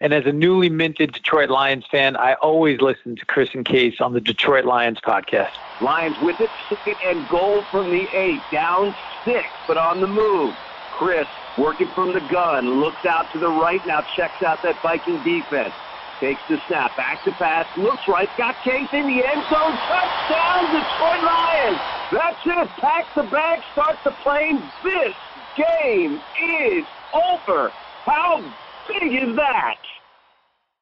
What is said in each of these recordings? and as a newly minted Detroit Lions fan, I always listen to Chris and Case on the Detroit Lions podcast. Lions with it, and goal from the 8, down 6, but on the move. Chris working from the gun, looks out to the right, now checks out that Viking defense. Takes the snap, back to pass, looks right, got Case in the end zone, touchdown Detroit Lions! That's it, pack the bag, start the plane, this game is over! How big is that?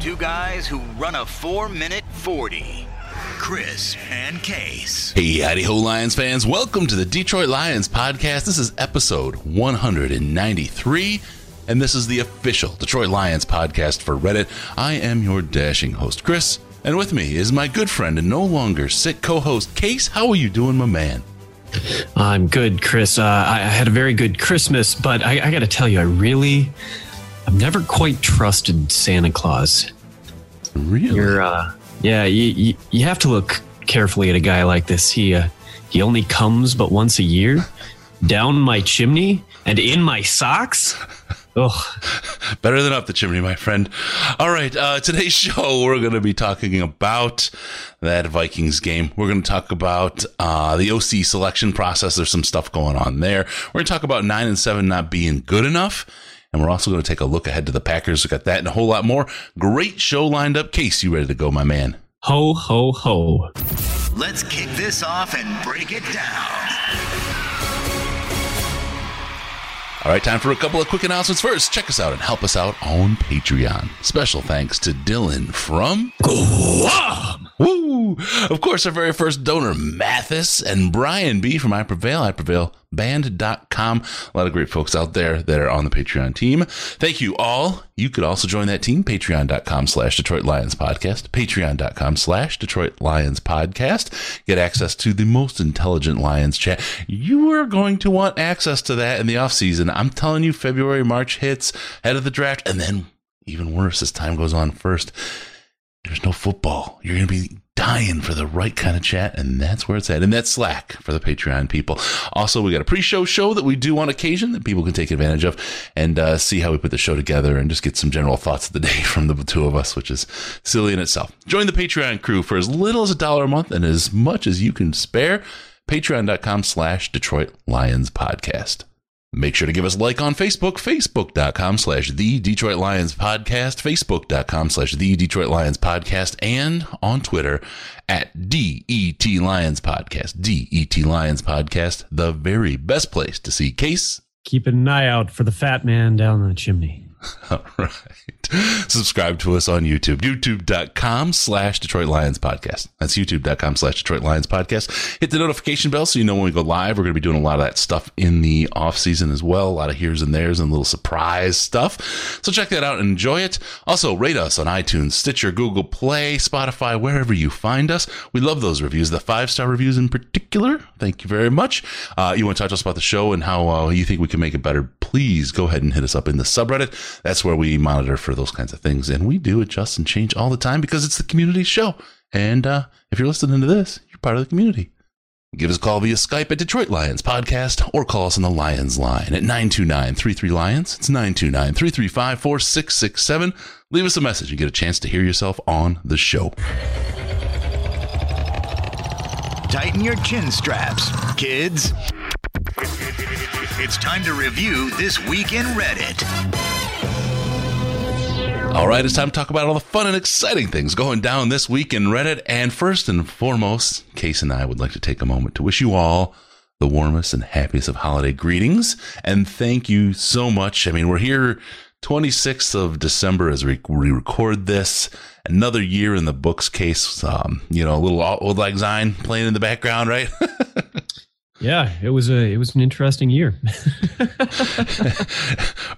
two guys who run a 4 minute 40. Chris and Case. Hey, howdy ho, Lions fans. Welcome to the Detroit Lions podcast. This is episode 193, and this is the official Detroit Lions podcast for Reddit. I am your dashing host, Chris, and with me is my good friend and no longer sick co-host, Case. How are you doing, my man? I'm good, Chris. I had a very good Christmas, but I got to tell you, I've never quite trusted Santa Claus. Really? You have to look carefully at a guy like this. He only comes but once a year, down my chimney and in my socks. Oh, better than up the chimney, my friend. All right. Today's show, we're going to be talking about that Vikings game. We're going to talk about the OC selection process. There's some stuff going on there. We're going to talk about 9-7 not being good enough. And we're also going to take a look ahead to the Packers. We've got that and a whole lot more. Great show lined up. Case, you ready to go, my man? Ho, ho, ho. Let's kick this off and break it down. All right, time for a couple of quick announcements. First, check us out and help us out on Patreon. Special thanks to Dylan from Guam. Woo! Of course, our very first donor, Mathis, and Brian B. from I Prevail, iprevailband.com. A lot of great folks out there that are on the Patreon team. Thank you all. You could also join that team, patreon.com/Detroit Lions podcast, patreon.com/Detroit Lions podcast. Get access to the most intelligent Lions chat. You are going to want access to that in the offseason. I'm telling you, February, March hits, ahead of the draft, and then even worse as time goes on first. There's no football. You're going to be dying for the right kind of chat, and that's where it's at. And that's Slack for the Patreon people. Also, we got a pre-show show that we do on occasion that people can take advantage of and see how we put the show together and just get some general thoughts of the day from the two of us, which is silly in itself. Join the Patreon crew for as little as $1 a month and as much as you can spare. Patreon.com/Detroit Lions podcast. Make sure to give us a like on Facebook, facebook.com/The Detroit Lions podcast, facebook.com/The Detroit Lions podcast, and on Twitter at DET Lions podcast, the very best place to see Case. Keep an eye out for the fat man down the chimney. All right. Subscribe to us on YouTube, youtube.com/Detroit Lions podcast. That's youtube.com/Detroit Lions podcast. Hit the notification bell so you know when we go live. We're going to be doing a lot of that stuff in the off season as well. A lot of here's and there's and little surprise stuff. So check that out and enjoy it. Also, rate us on iTunes, Stitcher, Google Play, Spotify, wherever you find us. We love those reviews, the 5-star reviews in particular. Thank you very much. You want to talk to us about the show and how you think we can make it better? Please go ahead and hit us up in the subreddit. That's where we monitor for those kinds of things. And we do adjust and change all the time because it's the community show. And if you're listening to this, you're part of the community. Give us a call via Skype at Detroit Lions Podcast or call us on the Lions line at 929-33-LIONS. It's 929-335-4667. Leave us a message and get a chance to hear yourself on the show. Tighten your chin straps, kids. It's time to review This Week in Reddit. All right, it's time to talk about all the fun and exciting things going down this week in Reddit. And first and foremost, Case and I would like to take a moment to wish you all the warmest and happiest of holiday greetings. And thank you so much. I mean, we're here 26th of December as we record this. Another year in the books, Case. You know, a little old like Zine playing in the background, right? Yeah, it was an interesting year.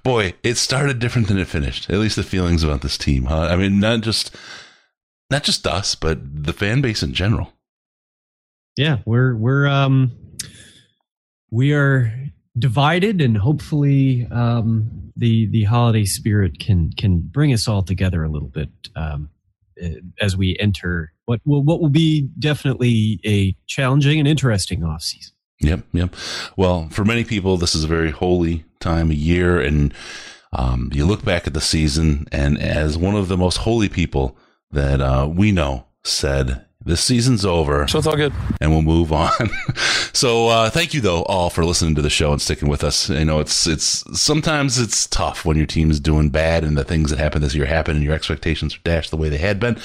Boy, it started different than it finished. At least the feelings about this team, huh? I mean, not just us, but the fan base in general. Yeah, we are divided, and hopefully the holiday spirit can bring us all together a little bit as we enter what will be definitely a challenging and interesting offseason. Yep. Well, for many people, this is a very holy time of year, and you look back at the season, and as one of the most holy people that we know said, this season's over. So it's all good. And we'll move on. So thank you, though, all for listening to the show and sticking with us. You know, it's sometimes it's tough when your team's doing bad and the things that happened this year happen and your expectations are dashed the way they had been.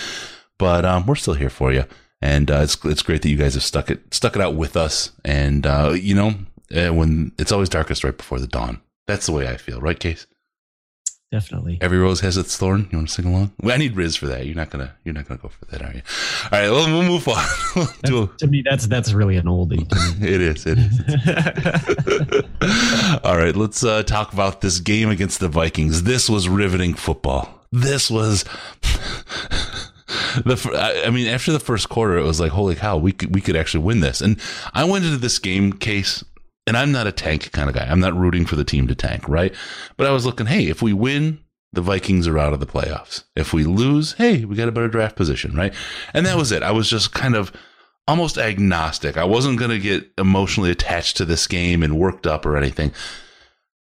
But we're still here for you. And it's great that you guys have stuck it out with us. And, you know, when it's always darkest right before the dawn. That's the way I feel. Right, Case? Definitely. Every rose has its thorn. You want to sing along? Well, I need Riz for that. You're not gonna go for that, are you? All right, we'll move on. To me, that's really an oldie. It is. All right, let's talk about this game against the Vikings. This was riveting football. This was. After the first quarter, it was like, holy cow, we could actually win this. And I went into this game, Case, and I'm not a tank kind of guy. I'm not rooting for the team to tank, right? But I was looking, hey, if we win, the Vikings are out of the playoffs. If we lose, hey, we got a better draft position, right? And that was it. I was just kind of almost agnostic. I wasn't going to get emotionally attached to this game and worked up or anything.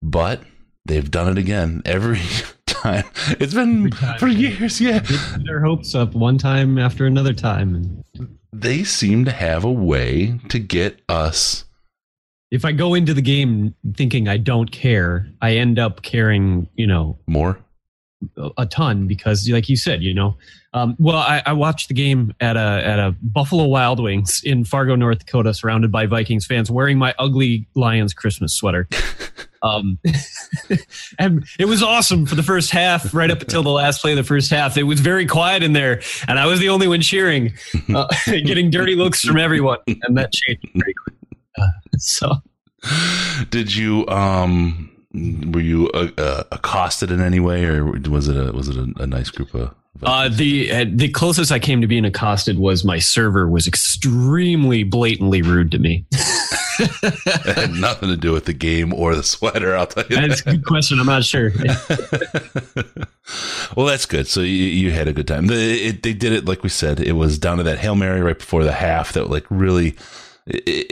But they've done it again every time. It's been for years, yeah. Get their hopes up one time after another time. They seem to have a way to get us. If I go into the game thinking I don't care, I end up caring, you know, more, a ton, because like you said, you know, I watched the game at a Buffalo Wild Wings in Fargo, North Dakota, surrounded by Vikings fans wearing my ugly Lions Christmas sweater. And it was awesome for the first half, right up until the last play of the first half. It was very quiet in there, and I was the only one cheering, getting dirty looks from everyone, and that changed pretty quickly. So, did you were you accosted in any way, or was it a nice group of? The closest I came to being accosted was my server was extremely blatantly rude to me. It had nothing to do with the game or the sweater, I'll tell you that. That's a good question. I'm not sure. Well, that's good. So you had a good time. They did it, like we said. It was down to that Hail Mary right before the half that like really. It's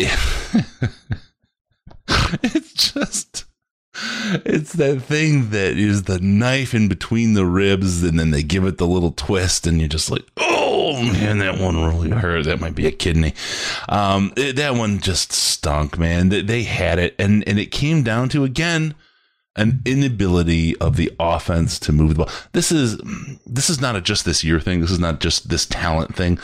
that thing that is the knife in between the ribs, and then they give it the little twist, and you're just like, oh man, that one really hurt. That might be a kidney. That one just stunk, man. They had it, and it came down to again an inability of the offense to move the ball. This is not a just this year thing. This is not just this talent thing.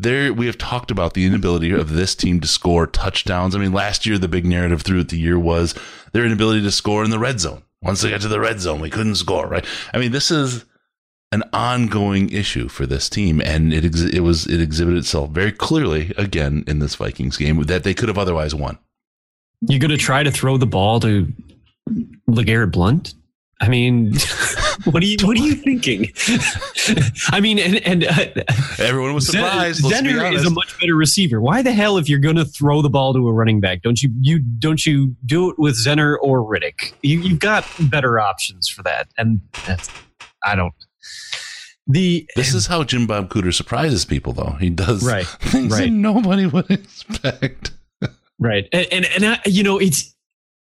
There, we have talked about the inability of this team to score touchdowns. I mean, last year, the big narrative throughout the year was their inability to score in the red zone. Once they got to the red zone, we couldn't score, right? I mean, this is an ongoing issue for this team, and it exhibited itself very clearly again in this Vikings game that they could have otherwise won. You're going to try to throw the ball to LeGarrette Blount? I mean, what are you thinking? I mean, and everyone was surprised. Zenner is a much better receiver. Why the hell, if you're going to throw the ball to a running back, don't you do it with Zenner or Riddick? You've got better options for that, and that's, I don't. This is how Jim Bob Cooter surprises people, though. He does things that nobody would expect. Right, and I, you know, it's.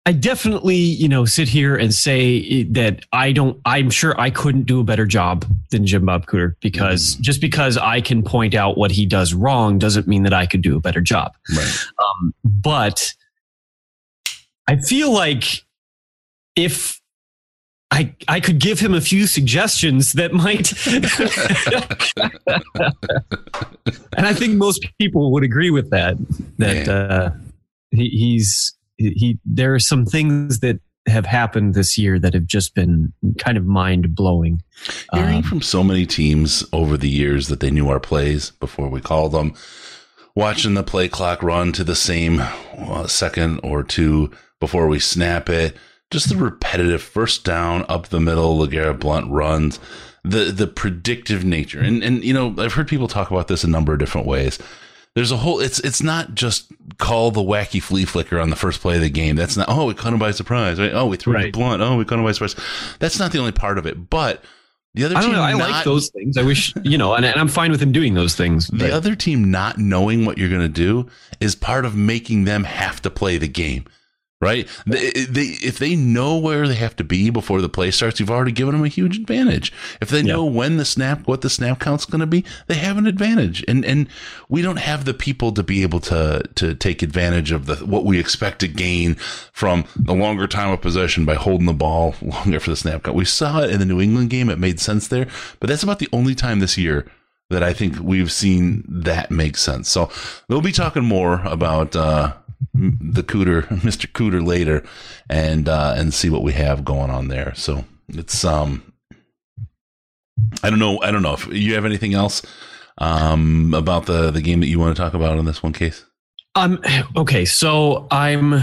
I definitely, you know, sit here and say that I'm sure I couldn't do a better job than Jim Bob Cooter, because just because I can point out what he does wrong doesn't mean that I could do a better job. Right. But I feel like if I could give him a few suggestions that might, and I think most people would agree with that. That he's there are some things that have happened this year that have just been kind of mind-blowing. Hearing from so many teams over the years that they knew our plays before we called them, watching the play clock run to the same second or two before we snap it, just the repetitive first down up the middle LeGarrette Blount runs, the predictive nature. And you know, I've heard people talk about this a number of different ways. There's a whole, it's not just call the wacky flea flicker on the first play of the game. That's not, oh, we caught him by surprise. Right? Oh, we threw it to Blount. Oh, we caught him by surprise. That's not the only part of it. But the other team, I like those things. I wish, you know, and I'm fine with him doing those things. The other team not knowing what you're going to do is part of making them have to play the game, right? If they know where they have to be before the play starts, you've already given them a huge advantage. If they know when the snap, what the snap count's going to be, they have an advantage. And we don't have the people to be able to take advantage of what we expect to gain from the longer time of possession by holding the ball longer for the snap count. We saw it in the New England game. It made sense there, but that's about the only time this year that I think we've seen that make sense. So they'll be talking more about, Mr. Cooter later and see what we have going on there. So it's, I don't know if you have anything else, about the game that you want to talk about on this one, Case. Okay. So I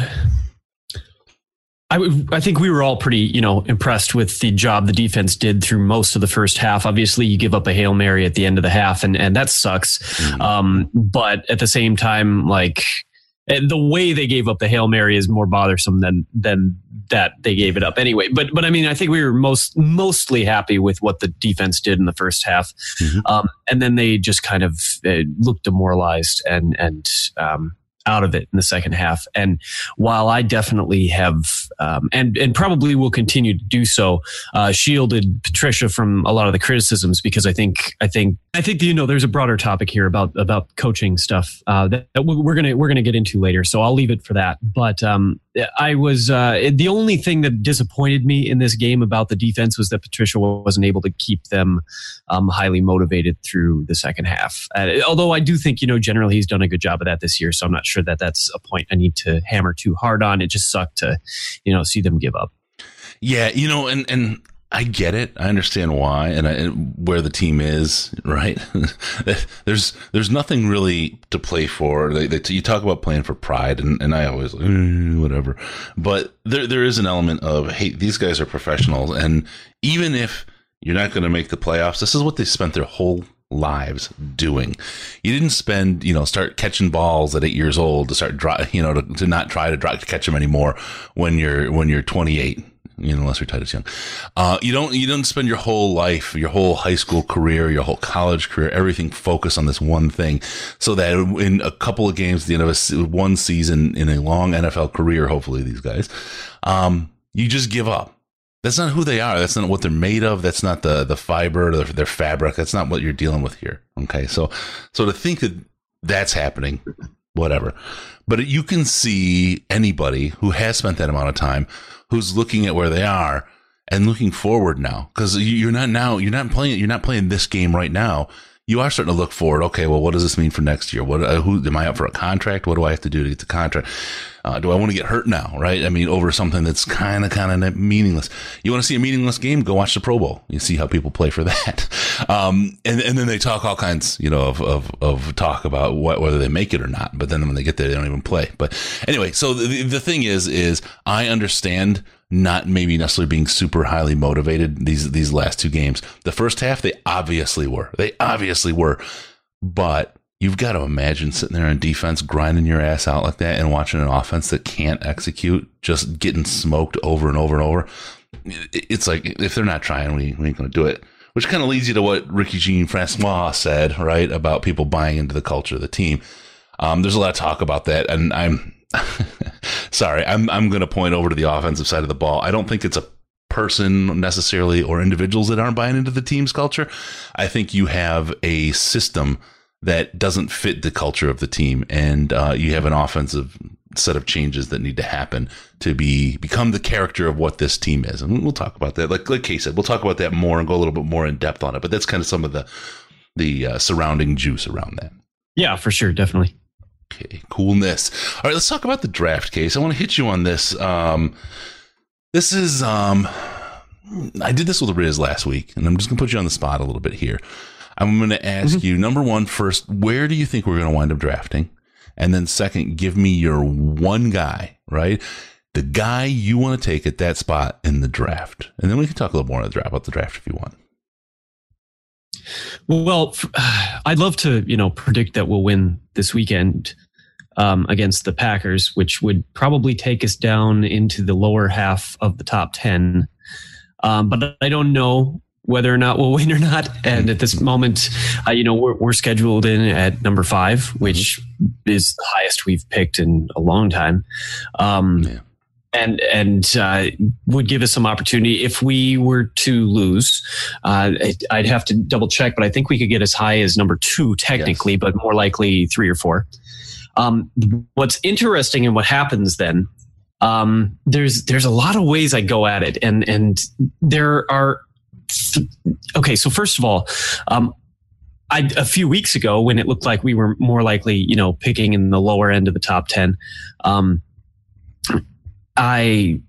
think we were all pretty, impressed with the job the defense did through most of the first half. Obviously, you give up a Hail Mary at the end of the half and that sucks. Mm-hmm. But at the same time, the way they gave up the Hail Mary is more bothersome than that they gave it up anyway. But I mean, I think we were mostly happy with what the defense did in the first half. Mm-hmm. And then they just kind of looked demoralized and out of it in the second half. And while I definitely have, and probably will continue to do so, shielded Patricia from a lot of the criticisms because I think, there's a broader topic here about coaching stuff, that we're going to get into later. So I'll leave it for that. But, I was, the only thing that disappointed me in this game about the defense was that Patricia wasn't able to keep them, highly motivated through the second half. Although I do think, generally he's done a good job of that this year. So I'm not sure that's a point I need to hammer too hard on. It just sucked to, see them give up. Yeah. And I get it. I understand why and where the team is, right? There's nothing really to play for. You talk about playing for pride, and I always whatever. But there is an element of, hey, these guys are professionals, and even if you're not going to make the playoffs, this is what they spent their whole lives doing. You didn't spend, start catching balls at 8 years old to start to not try to catch them anymore when you're 28. Unless you're Titus Young, you don't spend your whole life, your whole high school career, your whole college career, everything focused on this one thing, so that in a couple of games at the end of one season in a long NFL career, hopefully these guys, you just give up. That's not who they are. That's not what they're made of. That's not the fiber, their fabric. That's not what you're dealing with here. Okay, so to think that that's happening. Whatever. But you can see anybody who has spent that amount of time who's looking at where they are and looking forward now, because you're not playing this game right now. You are starting to look forward. Okay, well, what does this mean for next year? Who am I up for a contract? What do I have to do to get the contract? Do I want to get hurt now? Right? I mean, over something that's kind of meaningless. You want to see a meaningless game? Go watch the Pro Bowl. You see how people play for that. And then they talk all kinds, of talk about whether they make it or not. But then when they get there, they don't even play. But anyway, so the thing is I understand not maybe necessarily being super highly motivated these last two games. The first half, they obviously were. But you've got to imagine sitting there on defense, grinding your ass out like that and watching an offense that can't execute, just getting smoked over and over and over. It's like, if they're not trying, we ain't going to do it. Which kind of leads you to what Ricky Jean Francois said, right, about people buying into the culture of the team. There's a lot of talk about that, and I'm sorry. I'm going to point over to the offensive side of the ball. I don't think it's a person necessarily or individuals that aren't buying into the team's culture. I think you have a system that doesn't fit the culture of the team, and you have an offensive set of changes that need to happen to become the character of what this team is. And we'll talk about that. Like Kay said, we'll talk about that more and go a little bit more in depth on it. But that's kind of some of the surrounding juice around that. Yeah, for sure. Definitely. Okay, coolness. All right, let's talk about the draft, Case. I want to hit you on this. This is, I did this with Riz last week, and I'm just going to put you on the spot a little bit here. I'm going to ask you, number one, first, where do you think we're going to wind up drafting? And then second, give me your one guy, right? The guy you want to take at that spot in the draft. And then we can talk a little more about the draft if you want. Well, I'd love to, predict that we'll win this weekend against the Packers, which would probably take us down into the lower half of the top 10. But I don't know whether or not we'll win or not. And at this moment, we're scheduled in at number 5, which is the highest we've picked in a long time. And would give us some opportunity if we were to lose. I'd have to double check, but I think we could get as high as number 2 technically, but more likely 3 or 4. What's interesting and what happens then, there's a lot of ways I go at it. And there are... Okay, so first of all, a few weeks ago when it looked like we were more likely, picking in the lower end of the top 10, I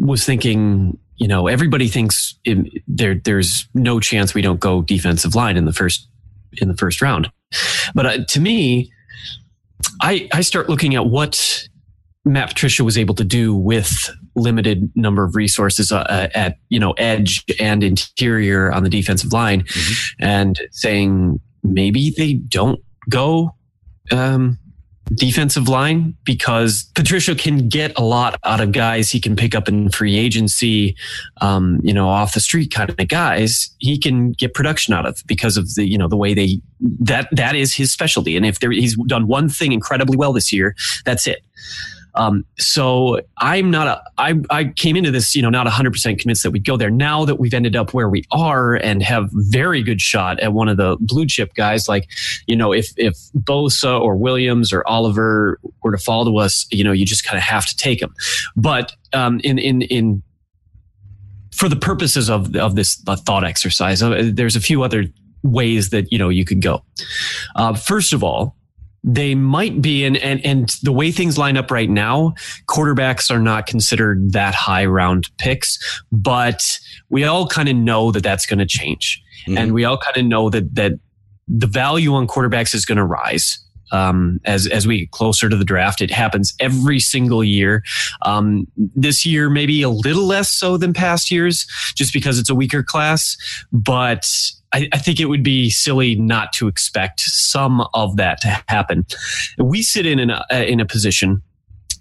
was thinking, everybody thinks there's no chance we don't go defensive line in the first round. But to me, I start looking at what Matt Patricia was able to do with limited number of resources at edge and interior on the defensive line, and saying maybe they don't go defensive line because Patricia can get a lot out of guys he can pick up in free agency, off the street kind of guys he can get production out of because of the the way they that is his specialty, and if he's done one thing incredibly well this year, that's it. So I'm not I came into this, not 100% convinced that we'd go there. Now that we've ended up where we are and have very good shot at one of the blue chip guys, like, if Bosa or Williams or Oliver were to fall to us, you just kind of have to take them. But, for the purposes of this thought exercise, there's a few other ways that, you could go. First of all, they might be, and the way things line up right now, quarterbacks are not considered that high round picks, but we all kind of know that that's going to change. And we all kind of know that the value on quarterbacks is going to rise. As we get closer to the draft, it happens every single year. This year, maybe a little less so than past years, just because it's a weaker class. But I think it would be silly not to expect some of that to happen. We sit in a position.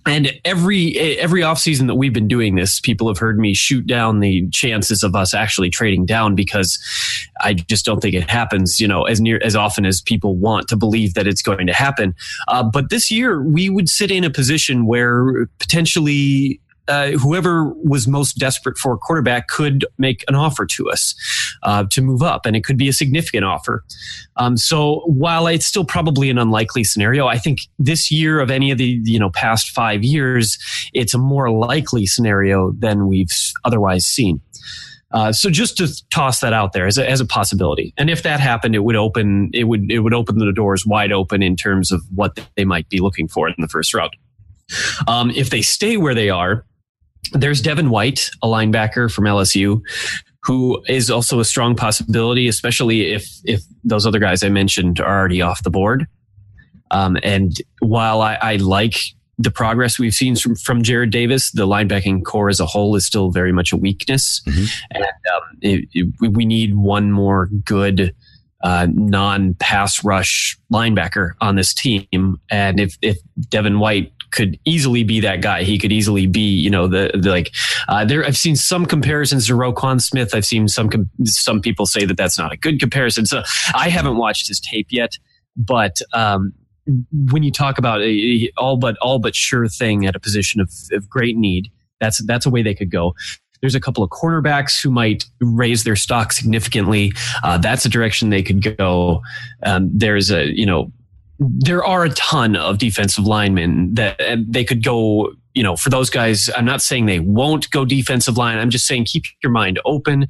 And every offseason that we've been doing this, people have heard me shoot down the chances of us actually trading down because I just don't think it happens, as often as people want to believe that it's going to happen. But this year, we would sit in a position where potentially whoever was most desperate for a quarterback could make an offer to us to move up, and it could be a significant offer. So while it's still probably an unlikely scenario, I think this year of any of the past 5 years, it's a more likely scenario than we've otherwise seen. So just to toss that out there as a possibility, and if that happened, it would open the doors wide open in terms of what they might be looking for in the first round. If they stay where they are. There's Devin White, a linebacker from LSU, who is also a strong possibility, especially if those other guys I mentioned are already off the board. And while I like the progress we've seen from Jared Davis, the linebacking core as a whole is still very much a weakness. And we need one more good non-pass rush linebacker on this team. And if Devin White could easily be that guy. He could easily be, there. I've seen some comparisons to Roquan Smith. I've seen some people say that that's not a good comparison. So I haven't watched his tape yet, but when you talk about a all but sure thing at a position of great need, that's a way they could go. There's a couple of cornerbacks who might raise their stock significantly. That's a direction they could go. There's a there are a ton of defensive linemen that they could go, you know, for those guys. I'm not saying they won't go defensive line. I'm just saying keep your mind open.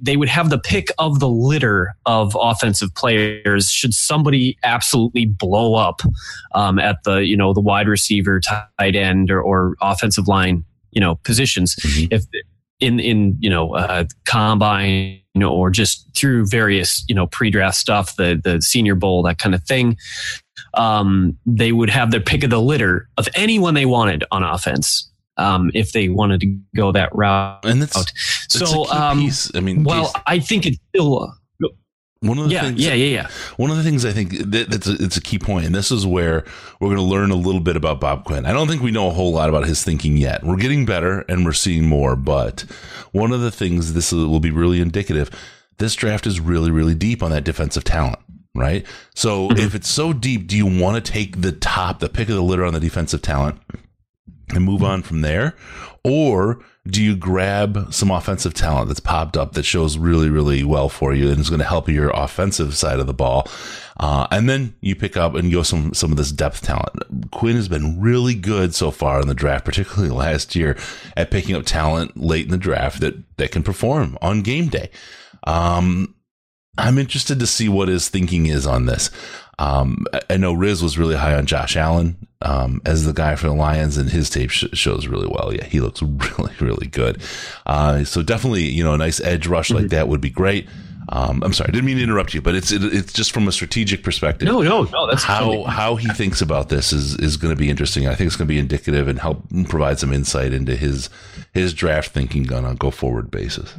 They would have the pick of the litter of offensive players should somebody absolutely blow up at the, you know, the wide receiver, tight end, or offensive line, you know, positions. Mm-hmm. If in you know, combine, you know, or just through various, you know, pre-draft stuff, the Senior Bowl, that kind of thing. They would have their pick of the litter of anyone they wanted on offense, if they wanted to go that route. And that's so, I mean, well, I think it's still one of the things. Yeah. One of the things I think it's a key point, and this is where we're going to learn a little bit about Bob Quinn. I don't think we know a whole lot about his thinking yet. We're getting better and we're seeing more, but one of the things this will be really indicative. This draft is really, really deep on that defensive talent. Right. So if it's so deep, do you want to take the pick of the litter on the defensive talent and move on from there? Or do you grab some offensive talent that's popped up that shows really, really well for you and is going to help your offensive side of the ball? And then you pick up and go some of this depth talent. Quinn has been really good so far in the draft, particularly last year, at picking up talent late in the draft that can perform on game day. I'm interested to see what his thinking is on this. I know Riz was really high on Josh Allen as the guy for the Lions, and his tape shows really well. Yeah, he looks really, really good. So definitely, you know, a nice edge rush like that would be great. I'm sorry, I didn't mean to interrupt you, but it's just from a strategic perspective. No, that's how he thinks about this is going to be interesting. I think it's going to be indicative and help provide some insight into his draft thinking on a go forward basis.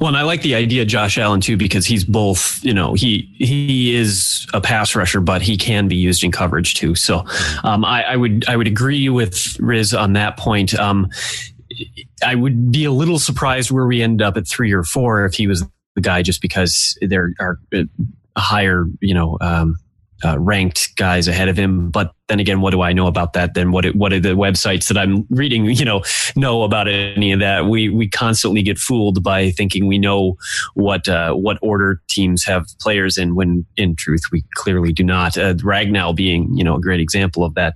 Well, and I like the idea of Josh Allen, too, because he's both, you know, he is a pass rusher, but he can be used in coverage, too. So I would agree with Riz on that point. I would be a little surprised where we end up at 3 or 4 if he was the guy, just because there are higher, you know, ranked guys ahead of him. But then again, what do I know about that? Then what are the websites that I'm reading, you know about any of that? We constantly get fooled by thinking we know what order teams have players in, when in truth, we clearly do not. Ragnow being, you know, a great example of that.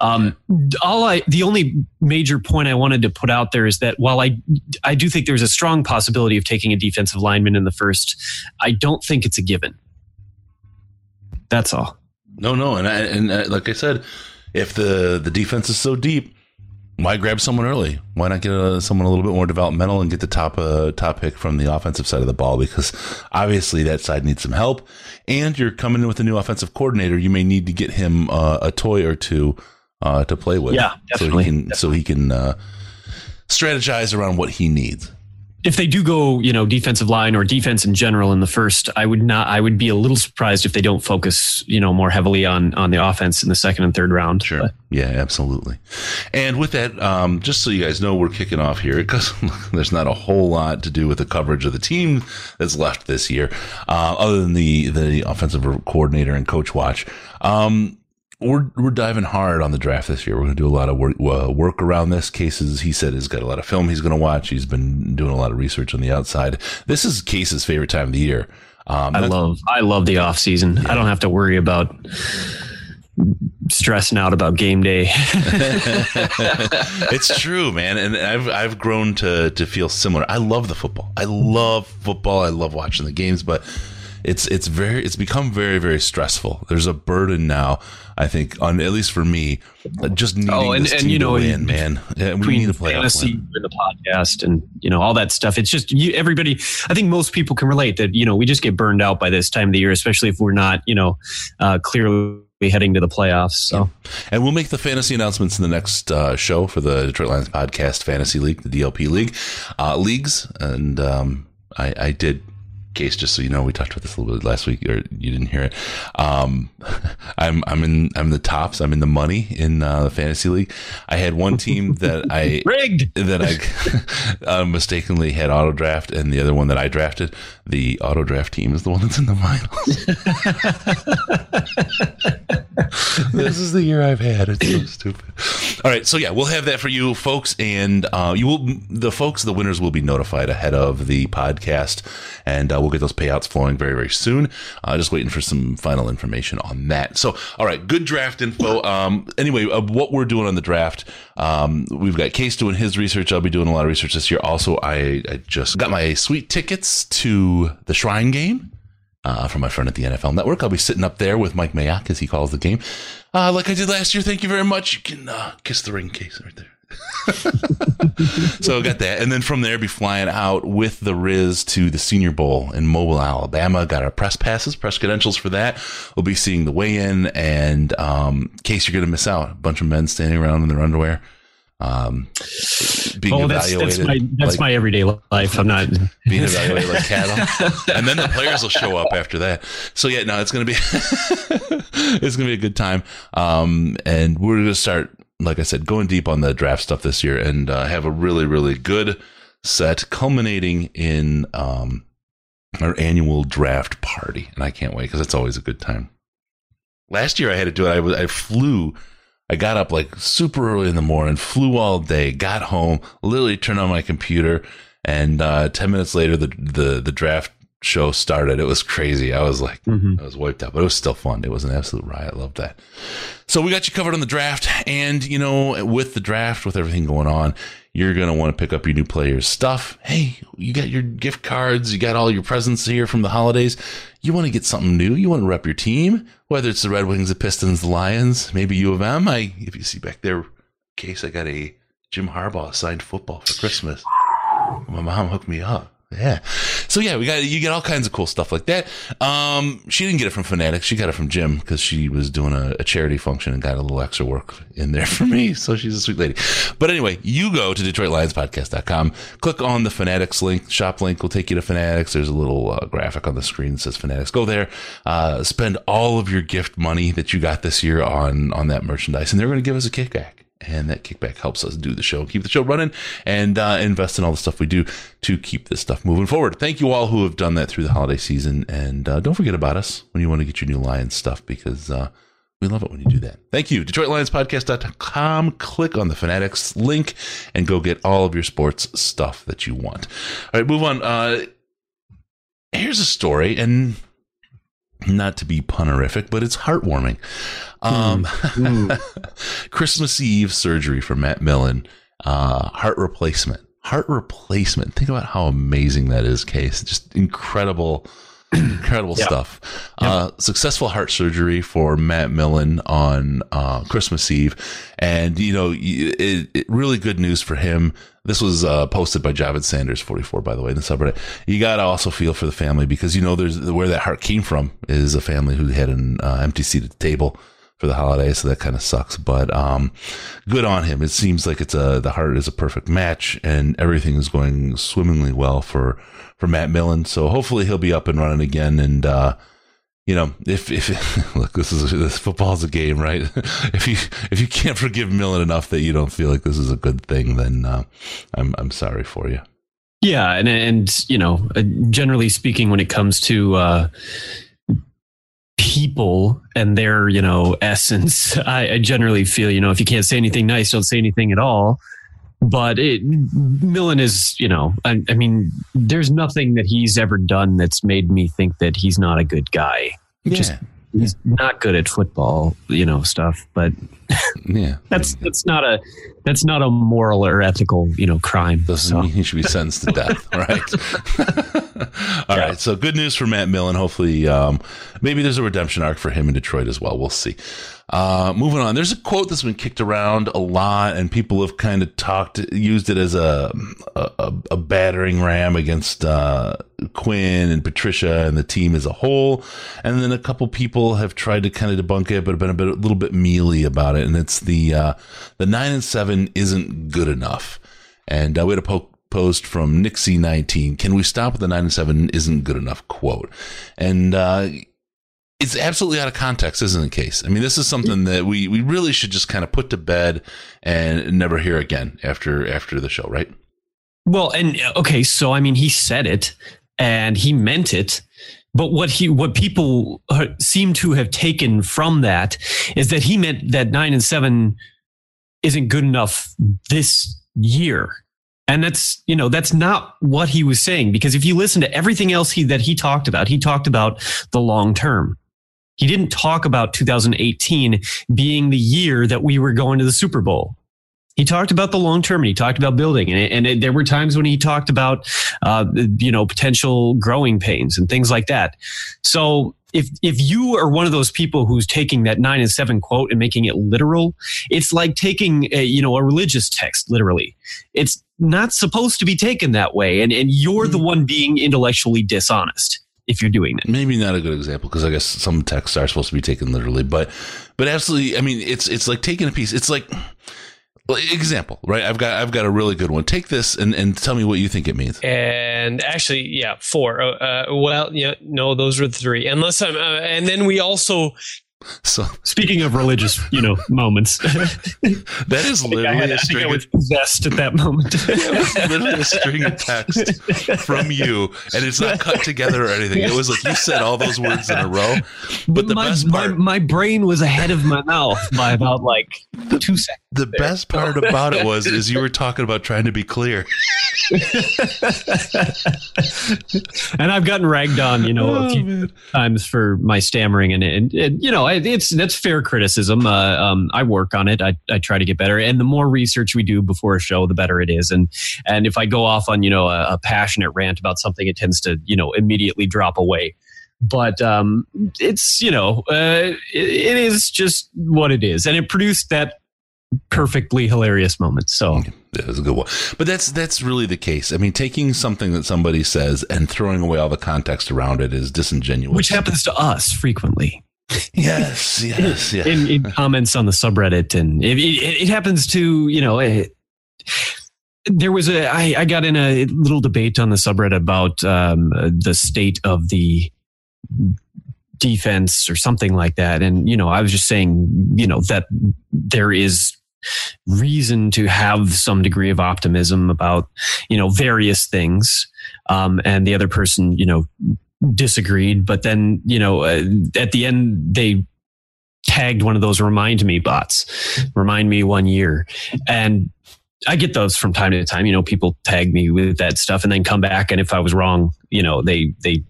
The only major point I wanted to put out there is that while I do think there's a strong possibility of taking a defensive lineman in the first, I don't think it's a given. That's all. No. And I, like I said, if the defense is so deep, why grab someone early? Why not get someone a little bit more developmental and get the top pick from the offensive side of the ball? Because obviously that side needs some help. And you're coming in with a new offensive coordinator. You may need to get him a toy or two to play with. Yeah, definitely. So he can strategize around what he needs. If they do go, you know, defensive line or defense in general in the first, I would be a little surprised if they don't focus, you know, more heavily on the offense in the second and third round. Sure. But. Yeah, absolutely. And with that, just so you guys know, we're kicking off here because there's not a whole lot to do with the coverage of the team that's left this year, other than the offensive coordinator and coach watch. We're diving hard on the draft this year. We're going to do a lot of work around this. Cases, he said, has got a lot of film he's going to watch. He's been doing a lot of research on the outside. This is Case's favorite time of the year. I love the off season. Yeah. I don't have to worry about stressing out about game day. It's true, man. And I've grown to feel similar. I love the football. I love watching the games, but it's become very, very stressful. There's a burden now, I think, on, at least for me, just needing this team to win, man. Yeah, we need to play fantasy and the podcast and, you know, all that stuff. It's just everybody. I think most people can relate that, you know, we just get burned out by this time of the year, especially if we're not, you know, clearly heading to the playoffs. So, yeah. And we'll make the fantasy announcements in the next show for the Detroit Lions Podcast Fantasy League, the DLP League, leagues. And I did. Case, just so you know, we talked about this a little bit last week, or you didn't hear it. I'm in the tops. I'm in the money in the fantasy league. I had one team that I rigged, that I mistakenly had auto draft, and the other one that I drafted, the auto draft team, is the one that's in the finals. This is the year I've had. It's so stupid. All right, so yeah, we'll have that for you folks, and the winners will be notified ahead of the podcast, and We'll get those payouts flowing very, very soon. Just waiting for some final information on that. So, all right, good draft info. Anyway, what we're doing on the draft, we've got Case doing his research. I'll be doing a lot of research this year. Also, I just got my sweet tickets to the Shrine game. From my friend at the NFL Network. I'll be sitting up there with Mike Mayock as he calls the game. Like I did last year. Thank you very much. You can kiss the ring, Case, right there. So I got that. And then from there, be flying out with the Riz to the Senior Bowl in Mobile, Alabama. Got our press passes, press credentials for that. We'll be seeing the weigh-in. And Case, you're going to miss out. A bunch of men standing around in their underwear. That's my everyday life. I'm not being evaluated like cattle, and then the players will show up after that. So yeah, no, it's gonna be a good time. And we're gonna start, like I said, going deep on the draft stuff this year, and have a really, really good set culminating in our annual draft party. And I can't wait because it's always a good time. Last year I had to do it. I got up like super early in the morning, flew all day, got home, literally turned on my computer, and 10 minutes later, the draft show started. It was crazy. I was like, I was wiped out, but it was still fun. It was an absolute riot. I loved that. So we got you covered on the draft, and, you know, with the draft, with everything going on, you're going to want to pick up your new players' stuff. Hey, you got your gift cards. You got all your presents here from the holidays. You want to get something new. You want to rep your team, whether it's the Red Wings, the Pistons, the Lions, maybe U of M. If you see back there, Case, I got a Jim Harbaugh signed football for Christmas. My mom hooked me up. Yeah. So yeah, you get all kinds of cool stuff like that. She didn't get it from Fanatics. She got it from Jim because she was doing a charity function and got a little extra work in there for me. So she's a sweet lady. But anyway, you go to DetroitLionsPodcast.com, click on the Fanatics link, shop link will take you to Fanatics. There's a little graphic on the screen that says Fanatics. Go there, spend all of your gift money that you got this year on that merchandise, and they're going to give us a kickback. And that kickback helps us do the show, keep the show running, and invest in all the stuff we do to keep this stuff moving forward. Thank you all who have done that through the holiday season. And don't forget about us when you want to get your new Lions stuff, because we love it when you do that. Thank you. DetroitLionsPodcast.com. Click on the Fanatics link and go get all of your sports stuff that you want. All right, move on. Here's a story, and not to be punnerific, but it's heartwarming. Christmas Eve surgery for Matt Millen, heart replacement. Think about how amazing that is, Case. Just incredible stuff. Yep. Successful heart surgery for Matt Millen on Christmas Eve. And, you know, it really good news for him. This was posted by Javed Sanders 44, by the way, in the subreddit. You got to also feel for the family because, you know, where that heart came from is a family who had an empty seat at the table for the holidays. So that kind of sucks, but good on him. It seems like the heart is a perfect match and everything is going swimmingly well for Matt Millen. So hopefully he'll be up and running again. And, you know, if look, this football's a game, right? If you can't forgive Millen enough that you don't feel like this is a good thing, then I'm sorry for you. Yeah, and you know, generally speaking, when it comes to people and their, you know, essence, I generally feel, you know, if you can't say anything nice, don't say anything at all. But Millen is, you know, I mean, there's nothing that he's ever done that's made me think that he's not a good guy. Yeah. Just, he's not good at football, you know, stuff. But yeah, that's not a moral or ethical, you know, crime. Doesn't mean he should be sentenced to death, right? All right. So good news for Matt Millen. Hopefully, maybe there's a redemption arc for him in Detroit as well. We'll see. Moving on, there's a quote that's been kicked around a lot, and people have kind of used it as a battering ram against Quinn and Patricia and the team as a whole. And then a couple people have tried to kind of debunk it, but have been a little bit mealy about it. And it's the 9-7 isn't good enough. And we had a post from Nixie19. Can we stop with the 9-7 isn't good enough quote? And it's absolutely out of context, isn't it, Case? I mean, this is something that we really should just kind of put to bed and never hear again after the show, right? Well, and okay, so I mean, he said it and he meant it, but what people seem to have taken from that is that he meant that 9-7 isn't good enough this year. And that's, you know, that's not what he was saying, because if you listen to everything else that he talked about, he talked about the long term. He didn't talk about 2018 being the year that we were going to the Super Bowl. He talked about the long term, and he talked about building. And there were times when he talked about, potential growing pains and things like that. So if you are one of those people who's taking that 9 and 7 quote and making it literal, it's like taking a religious text literally. It's not supposed to be taken that way. And you're the one being intellectually dishonest if you're doing that. Maybe not a good example, because I guess some texts are supposed to be taken literally, but absolutely. I mean, it's like taking a piece. It's like, example, right? I've got a really good one. Take this and tell me what you think it means. And actually, yeah, 4. Those were 3. Unless I'm, and then we also. So speaking of religious, moments, that is literally a string. I was possessed at that moment. It was literally a string of text from you, and it's not cut together or anything. It was like you said all those words in a row. But the best part, my brain was ahead of my mouth by about 2 seconds. The best part about it was you were talking about trying to be clear. And I've gotten ragged on, a few times for my stammering, and that's fair criticism. I work on it. I try to get better, and the more research we do before a show, the better it is. And if I go off on a passionate rant about something, it tends to immediately drop away. But it's it is just what it is, and it produced that perfectly hilarious moment. So that was a good one. But that's really the case. I mean, taking something that somebody says and throwing away all the context around it is disingenuous, which happens to us frequently. Yes. In comments on the subreddit, and it happens to there was I got in a little debate on the subreddit about the state of the defense or something like that, and I was just saying that there is reason to have some degree of optimism about various things, and the other person disagreed, but then at the end they tagged one of those remind me bots, remind me 1 year, and I get those from time to time. People tag me with that stuff and then come back, and if I was wrong, they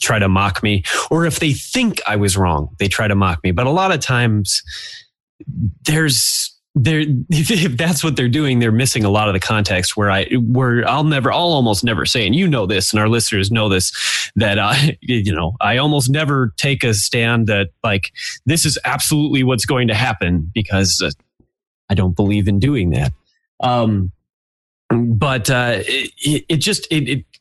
try to mock me, or if they think I was wrong, they try to mock me. But a lot of times if that's what they're doing, they're missing a lot of the context I'll almost never say, and this, and our listeners know this, that I almost never take a stand that this is absolutely what's going to happen, because I don't believe in doing that.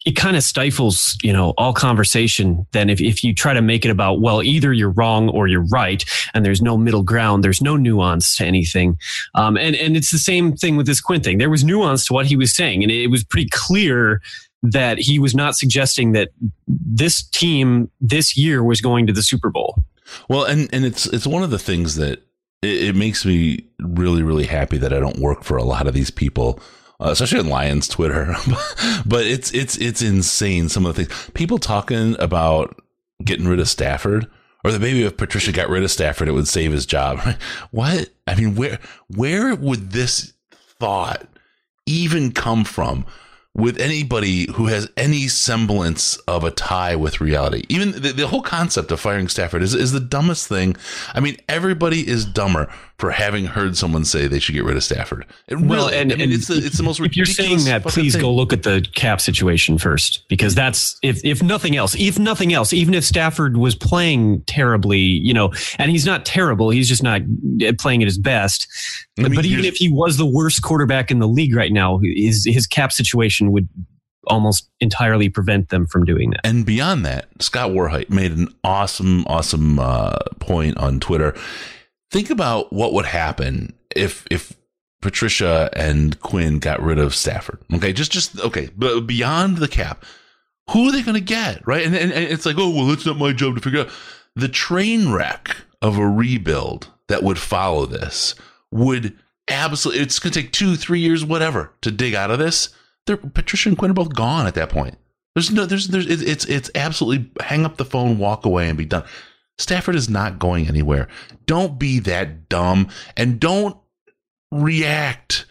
It kind of stifles, all conversation. Then if you try to make it about, well, either you're wrong or you're right, and there's no middle ground, there's no nuance to anything. And it's the same thing with this Quinn thing. There was nuance to what he was saying, and it was pretty clear that he was not suggesting that this team this year was going to the Super Bowl. Well, and it's one of the things that it makes me really, really happy that I don't work for a lot of these people. Especially on Lions Twitter, but it's insane. Some of the things people talking about getting rid of Stafford, or that maybe if Patricia got rid of Stafford, it would save his job. What? I mean, where would this thought even come from with anybody who has any semblance of a tie with reality? Even the whole concept of firing Stafford is the dumbest thing. I mean, everybody is dumber for having heard someone say they should get rid of Stafford. It's the most ridiculous. If you're saying that, please go look at the cap situation first, because that's if nothing else, even if Stafford was playing terribly, and he's not terrible, he's just not playing at his best. But even if he was the worst quarterback in the league right now, his cap situation would almost entirely prevent them from doing that. And beyond that, Scott Warheit made an awesome point on Twitter. Think about what would happen if Patricia and Quinn got rid of Stafford. Okay, okay. But beyond the cap, who are they going to get, right? And it's like, oh, well, it's not my job to figure out. The train wreck of a rebuild that would follow this would absolutely. It's going to take 2-3 years, whatever, to dig out of this. Patricia and Quinn are both gone at that point. It's absolutely hang up the phone, walk away, and be done. Stafford is not going anywhere. Don't be that dumb, and don't react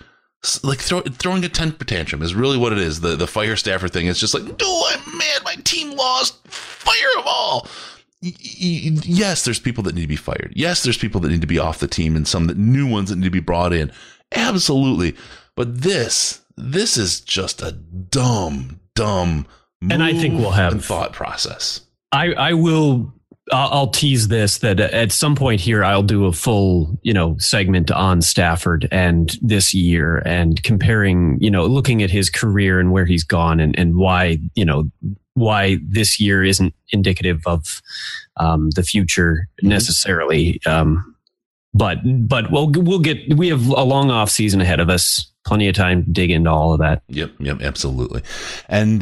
like throwing a temper tantrum is really what it is. The fire Stafford thing is just like, no, I'm mad. My team lost. Fire them all. Yes, there's people that need to be fired. Yes, there's people that need to be off the team, and some that new ones that need to be brought in. Absolutely. But this is just a dumb move and I think we'll have and thought process. I'll tease this, that at some point here, I'll do a full, segment on Stafford and this year and comparing, looking at his career and where he's gone and why, why this year isn't indicative of the future necessarily. But we have a long off season ahead of us. Plenty of time to dig into all of that. Yep. Absolutely. And,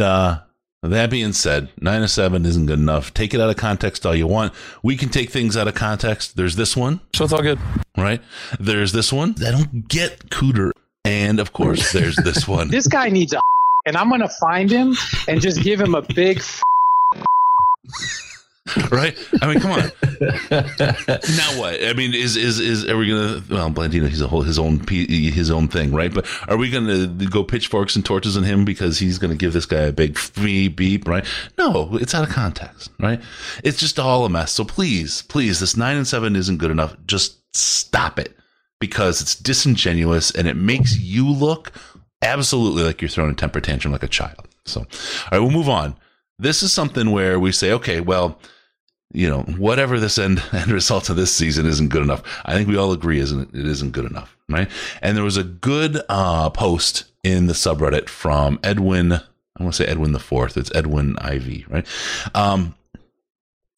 that being said, 9-7 isn't good enough. Take it out of context all you want. We can take things out of context. There's this one. So it's all good. Right? There's this one. I don't get Cooter. And, of course, there's this one. This guy needs a and I'm going to find him and just give him a big Right? I mean, come on. Now what? I mean, are we going to... Well, Blandino, he's his own thing, right? But are we going to go pitchforks and torches on him because he's going to give this guy a big beep, right? No, it's out of context, right? It's just all a mess. So please, this 9-7 isn't good enough. Just stop it, because it's disingenuous and it makes you look absolutely like you're throwing a temper tantrum like a child. So, all right, we'll move on. This is something where we say, okay, well, whatever this end result of this season isn't good enough. I think we all agree it isn't good enough, right? And there was a good post in the subreddit from Edwin, I want to say Edwin the Fourth. It's Edwin IV, right?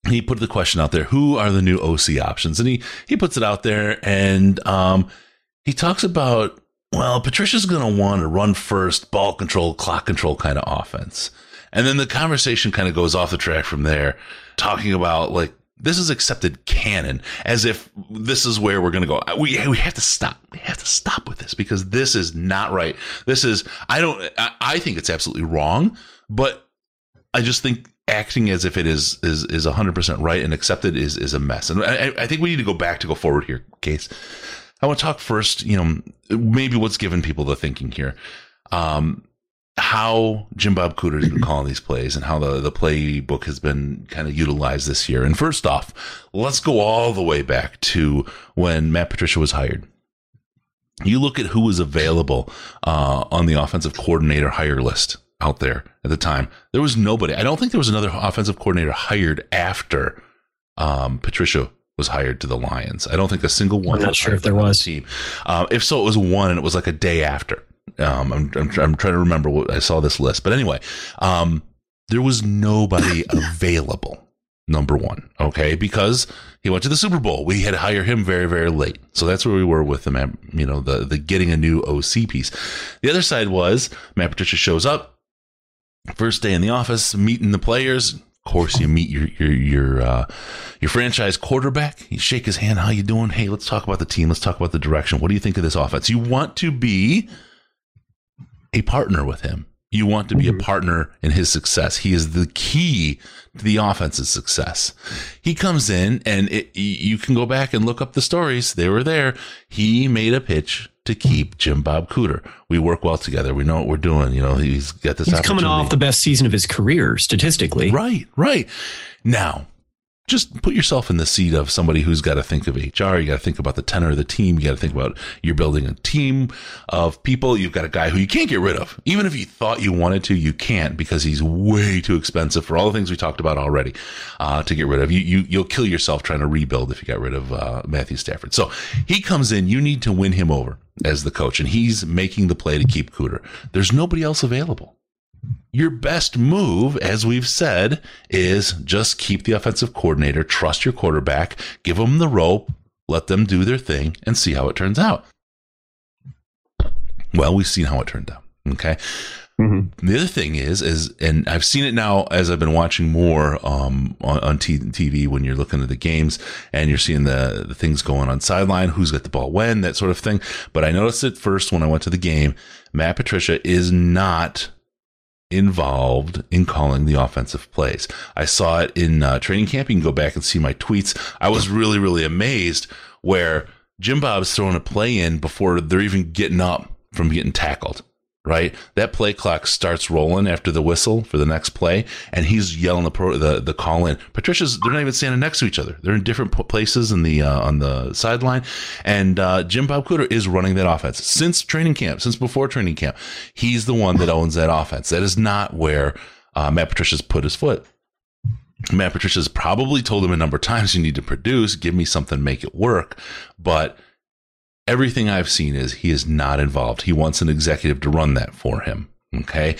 He put the question out there, who are the new OC options? And he puts it out there, and he talks about, well, Patricia's going to want to run first, ball control, clock control kind of offense. And then the conversation kind of goes off the track from there, talking about like, this is accepted canon, as if this is where we're going to go. We have to stop. We have to stop with this, because this is not right. I think it's absolutely wrong, but I just think acting as if it is 100% right and accepted is a mess. And I think we need to go forward here, Case. I want to talk first, maybe what's given people the thinking here. How Jim Bob Cooter has been calling these plays and how the playbook has been kind of utilized this year. And first off, let's go all the way back to when Matt Patricia was hired. You look at who was available on the offensive coordinator hire list out there at the time. There was nobody. I don't think there was another offensive coordinator hired after Patricia was hired to the Lions. I don't think a single one. I'm not sure if there was. Team. If so, it was one, and it was like a day after. I'm trying to remember what I saw this list, but anyway, there was nobody available. Number one. Okay. Because he went to the Super Bowl. We had to hire him very, very late. So that's where we were with the man, the getting a new OC piece. The other side was Matt Patricia shows up first day in the office, meeting the players. Of course, you meet your franchise quarterback. You shake his hand. How you doing? Hey, let's talk about the team. Let's talk about the direction. What do you think of this offense? You want to be a partner with him. You want to be a partner in his success. He is the key to the offense's success. He comes in, and you can go back and look up the stories. They were there. He made a pitch to keep Jim Bob Cooter. We work well together. We know what we're doing. He's got this. He's coming off the best season of his career statistically. Right. Now, just put yourself in the seat of somebody who's got to think of HR. You got to think about the tenor of the team. You got to think about you're building a team of people. You've got a guy who you can't get rid of. Even if you thought you wanted to, you can't, because he's way too expensive for all the things we talked about already to get rid of. You'll kill yourself trying to rebuild if you got rid of Matthew Stafford. So he comes in. You need to win him over as the coach, and he's making the play to keep Cooter. There's nobody else available. Your best move, as we've said, is just keep the offensive coordinator, trust your quarterback, give them the rope, let them do their thing, and see how it turns out. Well, we've seen how it turned out. Okay. Mm-hmm. The other thing is, and I've seen it now as I've been watching more on TV, when you're looking at the games and you're seeing the things going on sideline, who's got the ball when, that sort of thing. But I noticed it first when I went to the game. Matt Patricia is not involved in calling the offensive plays. I saw it in training camp. You can go back and see my tweets. I was really, really amazed where Jim Bob's throwing a play in before they're even getting up from getting tackled, right? That play clock starts rolling after the whistle for the next play, and he's yelling the call in. Patricia's, they're not even standing next to each other. They're in different places in the on the sideline, and Jim Bob Cooter is running that offense since training camp, since before training camp. He's the one that owns that offense. That is not where Matt Patricia's put his foot. Matt Patricia's probably told him a number of times, you need to produce, give me something, make it work. But everything I've seen is he is not involved. He wants an executive to run that for him. Okay.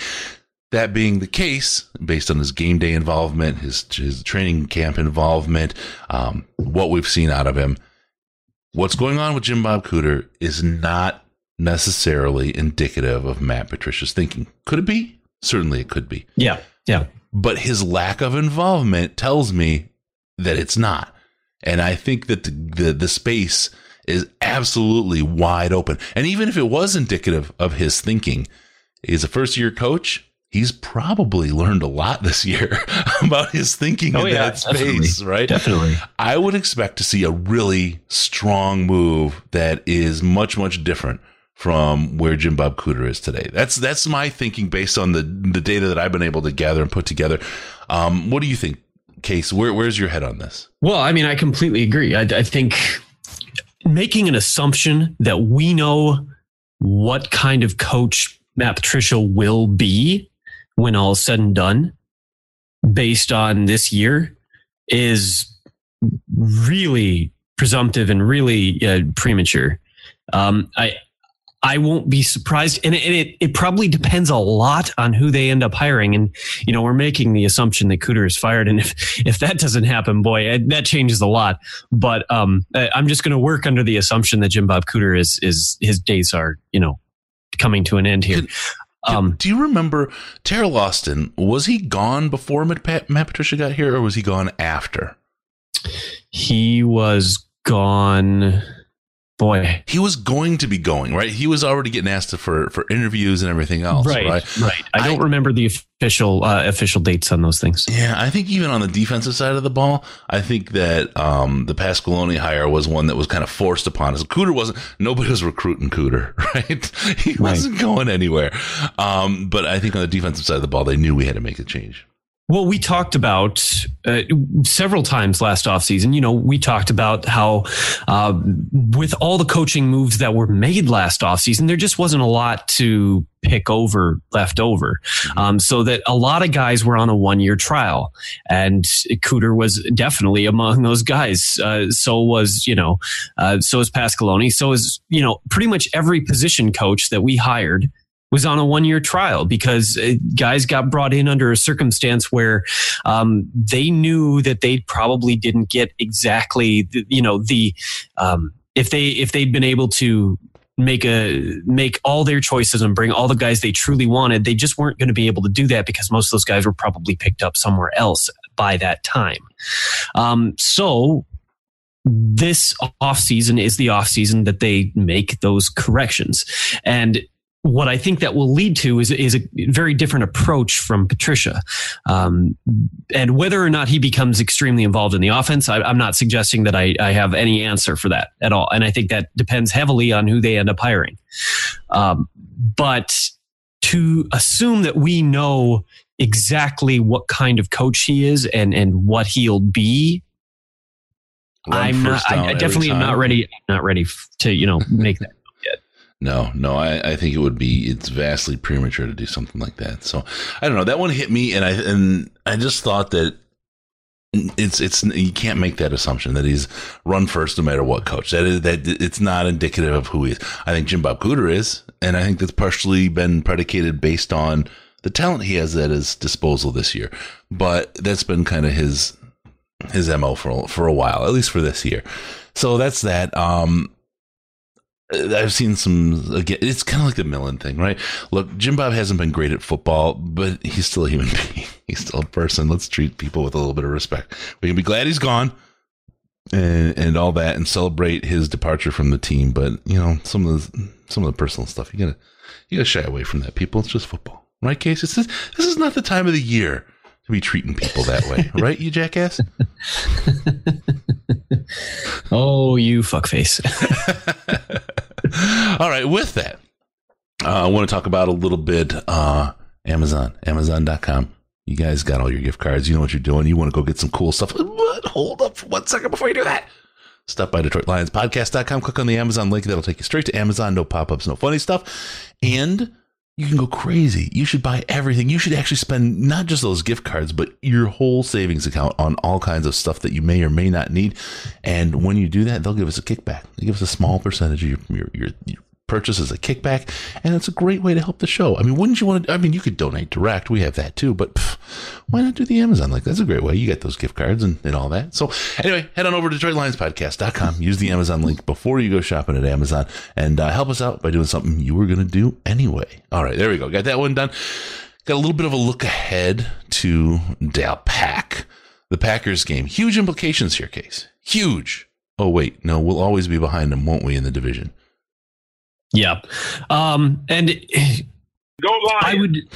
That being the case, based on his game day involvement, his training camp involvement, what we've seen out of him, what's going on with Jim Bob Cooter is not necessarily indicative of Matt Patricia's thinking. Could it be? Certainly it could be. Yeah. Yeah. But his lack of involvement tells me that it's not. And I think that the space is absolutely wide open. And even if it was indicative of his thinking, he's a first-year coach. He's probably learned a lot this year about his thinking that space, definitely, right? Definitely. I would expect to see a really strong move that is much, much different from where Jim Bob Cooter is today. That's my thinking based on the data that I've been able to gather and put together. What do you think, Case? Where's your head on this? Well, I mean, I completely agree. I think making an assumption that we know what kind of coach Matt Patricia will be when all is said and done based on this year is really presumptive and really premature. I won't be surprised. And it probably depends a lot on who they end up hiring. And, you know, we're making the assumption that Cooter is fired. And if that doesn't happen, boy, that changes a lot. But I'm just going to work under the assumption that Jim Bob Cooter is his days are, you know, coming to an end here. Do you remember Terrell Lawson? Was he gone before Matt Patricia got here, or was he gone after? He was gone. Boy, he was going to be going, right? He was already getting asked for interviews and everything else, right? I don't remember the official dates on those things. Yeah, I think even on the defensive side of the ball, I think that the Pasqualoni hire was one that was kind of forced upon us. Cooter wasn't, nobody was recruiting Cooter, right? He wasn't going anywhere. But I think on the defensive side of the ball, they knew we had to make a change. Well, we talked about several times last offseason, you know, we talked about how with all the coaching moves that were made last offseason, there just wasn't a lot to pick over, left over. So that a lot of guys were on a one-year trial, and Cooter was definitely among those guys. So is Pasqualoni. So is, you know, pretty much every position coach that we hired was on a one-year trial because guys got brought in under a circumstance where they knew that they probably didn't get exactly, if they'd been able to make all their choices and bring all the guys they truly wanted, they just weren't going to be able to do that because most of those guys were probably picked up somewhere else by that time. So this offseason is the offseason that they make those corrections. And what I think that will lead to is a very different approach from Patricia. And whether or not he becomes extremely involved in the offense, I'm not suggesting that I have any answer for that at all. And I think that depends heavily on who they end up hiring. But to assume that we know exactly what kind of coach he is and what he'll be, I'm not ready to, you know, make that. No, I think it's vastly premature to do something like that. So I don't know. That one hit me, and I just thought that it's you can't make that assumption that he's run first no matter what coach. That it's not indicative of who he is. I think Jim Bob Cooter is, and I think that's partially been predicated based on the talent he has at his disposal this year. But that's been kind of his MO for a while, at least for this year. So that's that. I've seen some, again, it's kind of like the Millen thing, right? Look, Jim Bob hasn't been great at football, but he's still a human being. He's still a person. Let's treat people with a little bit of respect. We can be glad he's gone and all that and celebrate his departure from the team. But, you know, some of the personal stuff, you gotta shy away from that, people. It's just football, right, Case? It's just, this is not the time of the year to be treating people that way, right, you jackass? Oh, you fuckface. All right, with that, I want to talk about a little bit Amazon, Amazon.com. You guys got all your gift cards. You know what you're doing. You want to go get some cool stuff. But hold up for 1 second before you do that. Stop by DetroitLionsPodcast.com. Click on the Amazon link. That'll take you straight to Amazon. No pop-ups, no funny stuff. And you can go crazy. You should buy everything. You should actually spend not just those gift cards, but your whole savings account on all kinds of stuff that you may or may not need. And when you do that, they'll give us a kickback. They give us a small percentage of your purchase as a kickback, and it's a great way to help the show. I mean, wouldn't you want to? I mean, you could donate direct. We have that too, but why not do the Amazon? Like, that's a great way. You get those gift cards and all that. So anyway, head on over to DetroitLionsPodcast.com. Use the Amazon link before you go shopping at Amazon, and help us out by doing something you were going to do anyway. All right, there we go. Got that one done. Got a little bit of a look ahead to the Packers game. Huge implications here, Case. Huge. Oh, wait. No, we'll always be behind them, won't we, in the division? Yeah. And go Lions. I would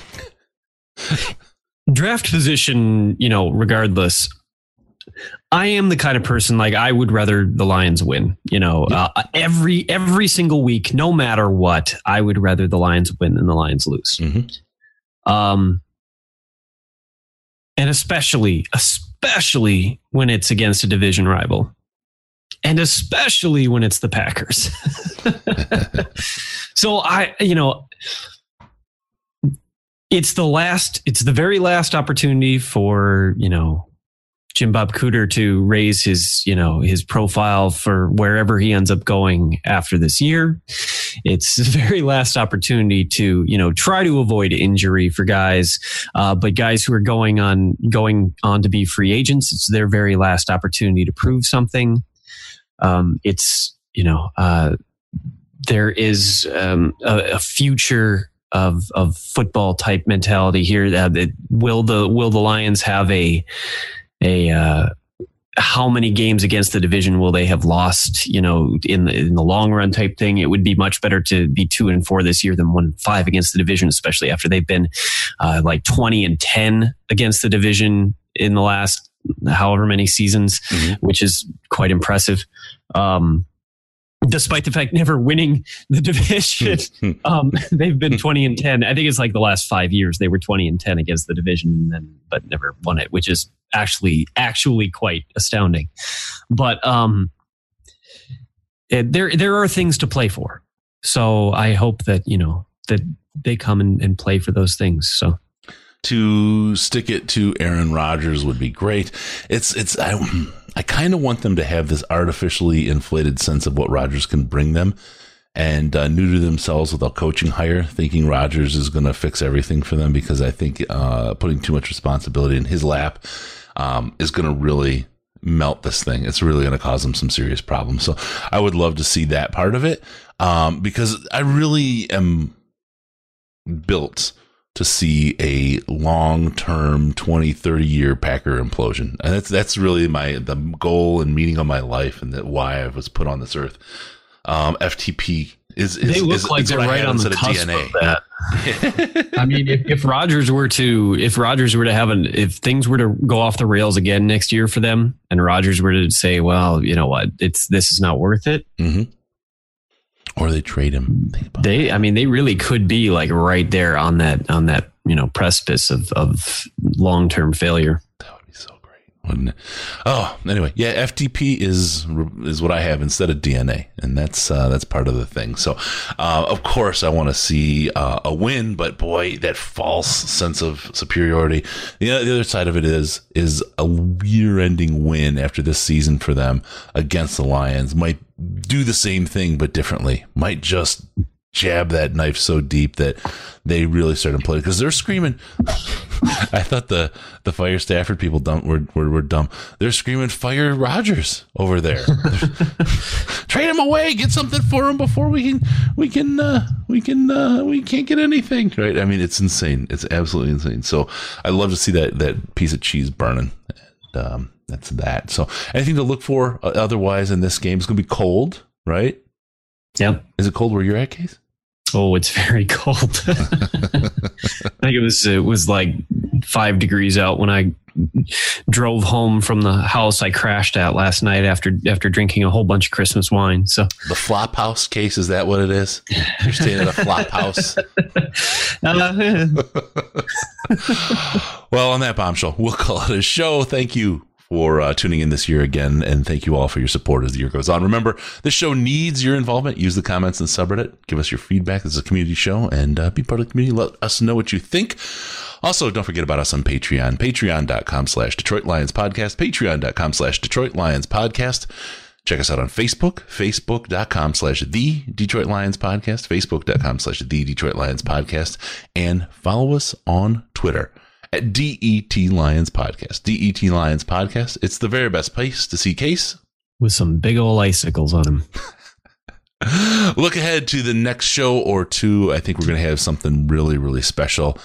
draft position, you know, regardless. I am the kind of person, like, I would rather the Lions win, you know, every single week, no matter what. I would rather the Lions win than the Lions lose. Mm-hmm. And especially when it's against a division rival. And especially when it's the Packers. So it's the very last opportunity for, you know, Jim Bob Cooter to raise his, you know, his profile for wherever he ends up going after this year. It's the very last opportunity to, you know, try to avoid injury for guys, but guys who are going on to be free agents, it's their very last opportunity to prove something. There is a future of football type mentality here. Will the Lions have a how many games against the division will they have lost, you know, in the long run type thing? It would be much better to be 2-4 this year than 1-5 against the division, especially after they've been 20-10 against the division in the last however many seasons, mm-hmm. which is quite impressive. Despite the fact never winning the division, they've been 20-10. I think it's like the last 5 years they were 20-10 against the division, but never won it, which is actually quite astounding. But there are things to play for, so I hope that that they come and play for those things. So to stick it to Aaron Rodgers would be great. I kind of want them to have this artificially inflated sense of what Rodgers can bring them, and neuter themselves with a coaching hire, thinking Rodgers is going to fix everything for them, because I think putting too much responsibility in his lap is going to really melt this thing. It's really going to cause them some serious problems. So I would love to see that part of it, because I really am built to see a long-term 20-30 year Packer implosion. And that's really the goal and meaning of my life, and that why I was put on this earth. FTP is they look is, like is they're right on the cusp of that. I mean, if things were to go off the rails again next year for them, and Rodgers were to say, well, you know what, this is not worth it. Mm-hmm. Or they trade him. They really could be like right there on that precipice of long-term failure. That would be so great, wouldn't it? Oh, anyway, yeah, FTP is what I have instead of DNA, and that's part of the thing. So, of course, I want to see a win, but boy, that false sense of superiority. The other side of it is a year-ending win after this season for them against the Lions might do the same thing but differently, might just jab that knife so deep that they really start to play, because they're screaming. I thought the fire Stafford people were dumb. They're screaming fire Rodgers over there. Trade him away, get something for him before we can't get anything, right? I mean, it's insane. It's absolutely insane. So I love to see that piece of cheese burning. And, that's that. So anything to look for otherwise in this game? It's going to be cold, right? Yep. Is it cold where you're at, Case? Oh, it's very cold. I think it was like 5 degrees out when I drove home from the house I crashed at last night after drinking a whole bunch of Christmas wine. So the flop house case, is that what it is? You're staying at a flop house. Well, on that bombshell, we'll call it a show. Thank you for tuning in this year again, and thank you all for your support as the year goes on. Remember, this show needs your involvement. Use the comments and subreddit. Give us your feedback. This is a community show, and be part of the community. Let us know what you think. Also, don't forget about us on Patreon, patreon.com/Detroit Lions Podcast, patreon.com/Detroit Lions Podcast. Check us out on Facebook, facebook.com/The Detroit Lions Podcast, facebook.com/The Detroit Lions Podcast, and follow us on Twitter at DET Lions Podcast. DET Lions Podcast. It's the very best place to see Case with some big old icicles on him. Look ahead to the next show or two. I think we're going to have something really, really special.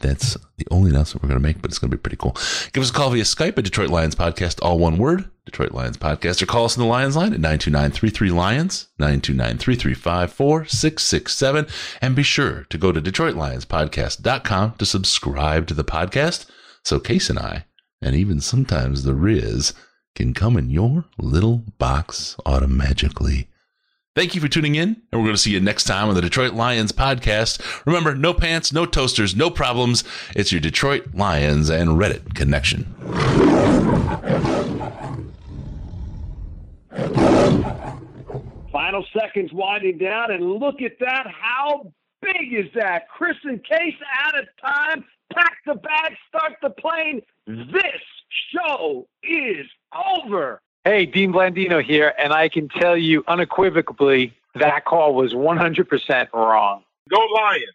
That's the only announcement we're going to make, but it's going to be pretty cool. Give us a call via Skype at Detroit Lions Podcast, all one word, Detroit Lions Podcast, or call us on the Lions line at 929-33-LIONS, 929-335-4667. And be sure to go to DetroitLionsPodcast.com to subscribe to the podcast so Case and I, and even sometimes the Riz, can come in your little box automatically. Thank you for tuning in, and we're going to see you next time on the Detroit Lions Podcast. Remember, no pants, no toasters, no problems. It's your Detroit Lions and Reddit connection. Final seconds winding down, and look at that. How big is that? Chris and Case at a time. Pack the bag, start the plane. This show is over. Hey, Dean Blandino here, and I can tell you unequivocally that call was 100% wrong. Go Lions.